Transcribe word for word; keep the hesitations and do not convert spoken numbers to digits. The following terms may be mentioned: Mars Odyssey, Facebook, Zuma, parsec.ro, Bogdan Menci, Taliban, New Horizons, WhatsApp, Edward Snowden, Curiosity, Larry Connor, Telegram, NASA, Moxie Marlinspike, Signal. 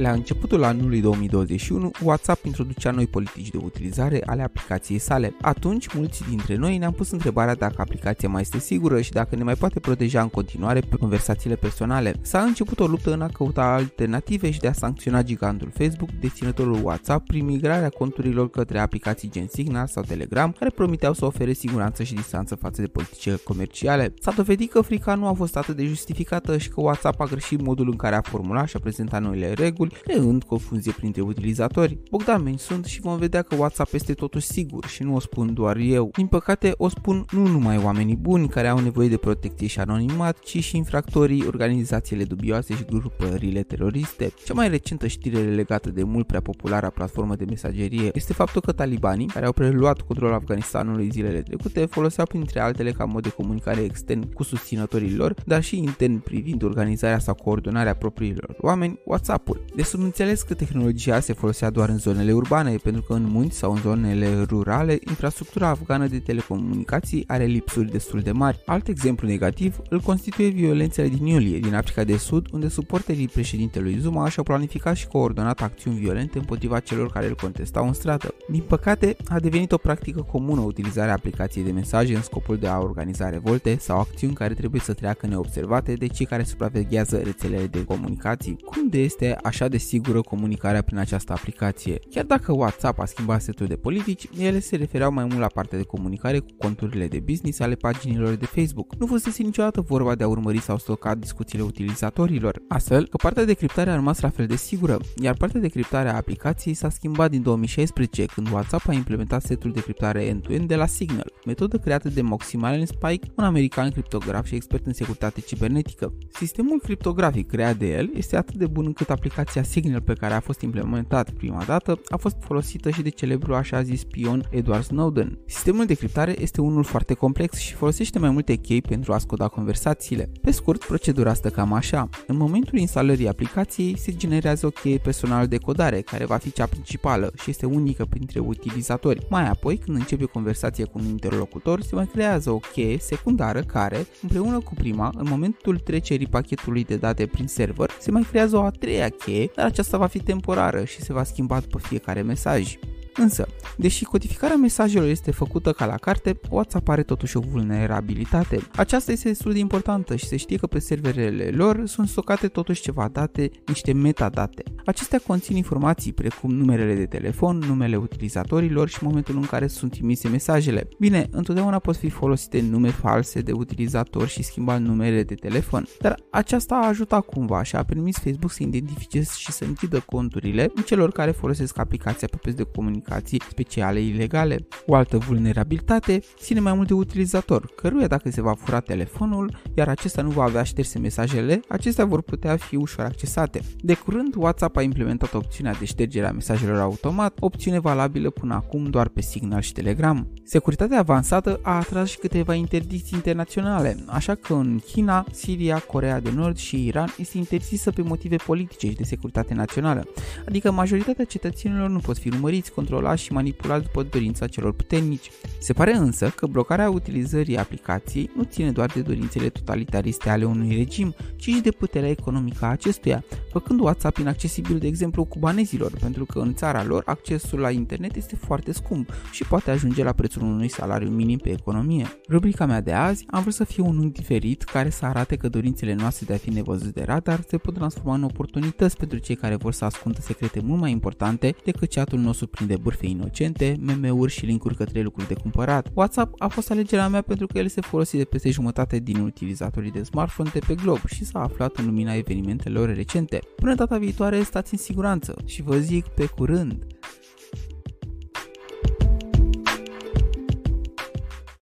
La începutul anului două mii douăzeci și unu, WhatsApp introducea noi politici de utilizare ale aplicației sale. Atunci, mulți dintre noi ne-am pus întrebarea dacă aplicația mai este sigură și dacă ne mai poate proteja în continuare pe conversațiile personale. S-a început o luptă în a căuta alternative și de a sancționa gigantul Facebook, deținătorul WhatsApp, prin migrarea conturilor către aplicații gen Signal sau Telegram, care promiteau să ofere siguranță și distanță față de politicile comerciale. S-a dovedit că frica nu a fost atât de justificată și că WhatsApp a greșit modul în care a formulat și a prezentat noile reguli, creând confuzie printre utilizatori. Bogdan Menci sunt și vom vedea că WhatsApp este totuși sigur și nu o spun doar eu. Din păcate, o spun nu numai oamenii buni care au nevoie de protecție și anonimat, ci și infractorii, organizațiile dubioase și grupările teroriste. Cea mai recentă știre legată de mult prea populara platformă de mesagerie este faptul că talibanii, care au preluat controlul Afganistanului zilele trecute, foloseau printre altele ca mod de comunicare extern cu susținătorii lor, dar și intern privind organizarea sau coordonarea propriilor oameni, WhatsApp-ul. De subînțeles că tehnologia se folosea doar în zonele urbane, pentru că în munți sau în zonele rurale, infrastructura afgană de telecomunicații are lipsuri destul de mari. Alt exemplu negativ îl constituie violențele din iulie, din Africa de Sud, unde suporterii președintelui Zuma și-au planificat și coordonat acțiuni violente împotriva celor care îl contestau în stradă. Din păcate, a devenit o practică comună utilizarea aplicației de mesaje în scopul de a organiza revolte sau acțiuni care trebuie să treacă neobservate de cei care supraveghează rețelele de comunicații. Cum de este așa de sigură comunicarea prin această aplicație? Chiar dacă WhatsApp a schimbat setul de politici, ele se refereau mai mult la partea de comunicare cu conturile de business ale paginilor de Facebook. Nu fusese niciodată vorba de a urmări sau stoca discuțiile utilizatorilor. Astfel că partea de criptare a rămas la fel de sigură, iar partea de criptare a aplicației s-a schimbat din două mii șaisprezece, când WhatsApp a implementat setul de criptare end-to-end de la Signal, metodă creată de Moxie Marlinspike, un american criptograf și expert în securitate cibernetică. Sistemul criptografic creat de el este atât de bun încât aplicația Signal, pe care a fost implementat prima dată, a fost folosită și de celebrul așa zis spion Edward Snowden. Sistemul de criptare este unul foarte complex și folosește mai multe chei pentru a scoda conversațiile. Pe scurt, procedura stă cam așa. În momentul instalării aplicației se generează o cheie personală de codare, care va fi cea principală și este unică printre utilizatori. Mai apoi, când începe conversația cu un interlocutor, se mai creează o cheie secundară care, împreună cu prima, în momentul trecerii pachetului de date prin server, se mai creează o a treia cheie, dar aceasta va fi temporară și se va schimba după fiecare mesaj. Însă, deși codificarea mesajelor este făcută ca la carte, WhatsApp are totuși o vulnerabilitate. Aceasta este destul de importantă și se știe că pe serverele lor sunt stocate totuși ceva date, niște metadate. Acestea conțin informații precum numerele de telefon, numele utilizatorilor și momentul în care sunt trimise mesajele. Bine, întotdeauna pot fi folosite nume false de utilizatori și schimba numere de telefon, dar aceasta a ajutat cumva și a permis Facebook să identifice și să închidă conturile celor care folosesc aplicația pe piețe de comunicare speciale ilegale. O altă vulnerabilitate ține mai mult de utilizator, căruia dacă se va fura telefonul, iar acesta nu va avea șterse mesajele, acestea vor putea fi ușor accesate. De curând, WhatsApp a implementat opțiunea de ștergere a mesajelor automat, opțiune valabilă până acum doar pe Signal și Telegram. Securitatea avansată a atras și câteva interdicții internaționale, așa că în China, Siria, Coreea de Nord și Iran este interzisă pe motive politice și de securitate națională, adică majoritatea cetățenilor nu pot fi urmăriți, controlați și manipulați după dorința celor puternici. Se pare însă că blocarea utilizării aplicației nu ține doar de dorințele totalitariste ale unui regim, ci și de puterea economică a acestuia, făcând WhatsApp inaccesibil, de exemplu, cubanezilor, pentru că în țara lor accesul la internet este foarte scump și poate ajunge la prețul unui salariu minim pe economie. Rubrica mea de azi am vrut să fie un unghi diferit care să arate că dorințele noastre de a fi nevăzuți de radar se pot transforma în oportunități pentru cei care vor să ascundă secrete mult mai importante decât chat-ul nostru prin de bârfe inocente, meme-uri și link-uri către lucruri de cumpărat. WhatsApp a fost alegerea mea pentru că el se folosește de peste jumătate din utilizatorii de smartphone de pe glob și s-a aflat în lumina evenimentelor recente. Până data viitoare, stați în siguranță și vă zic pe curând!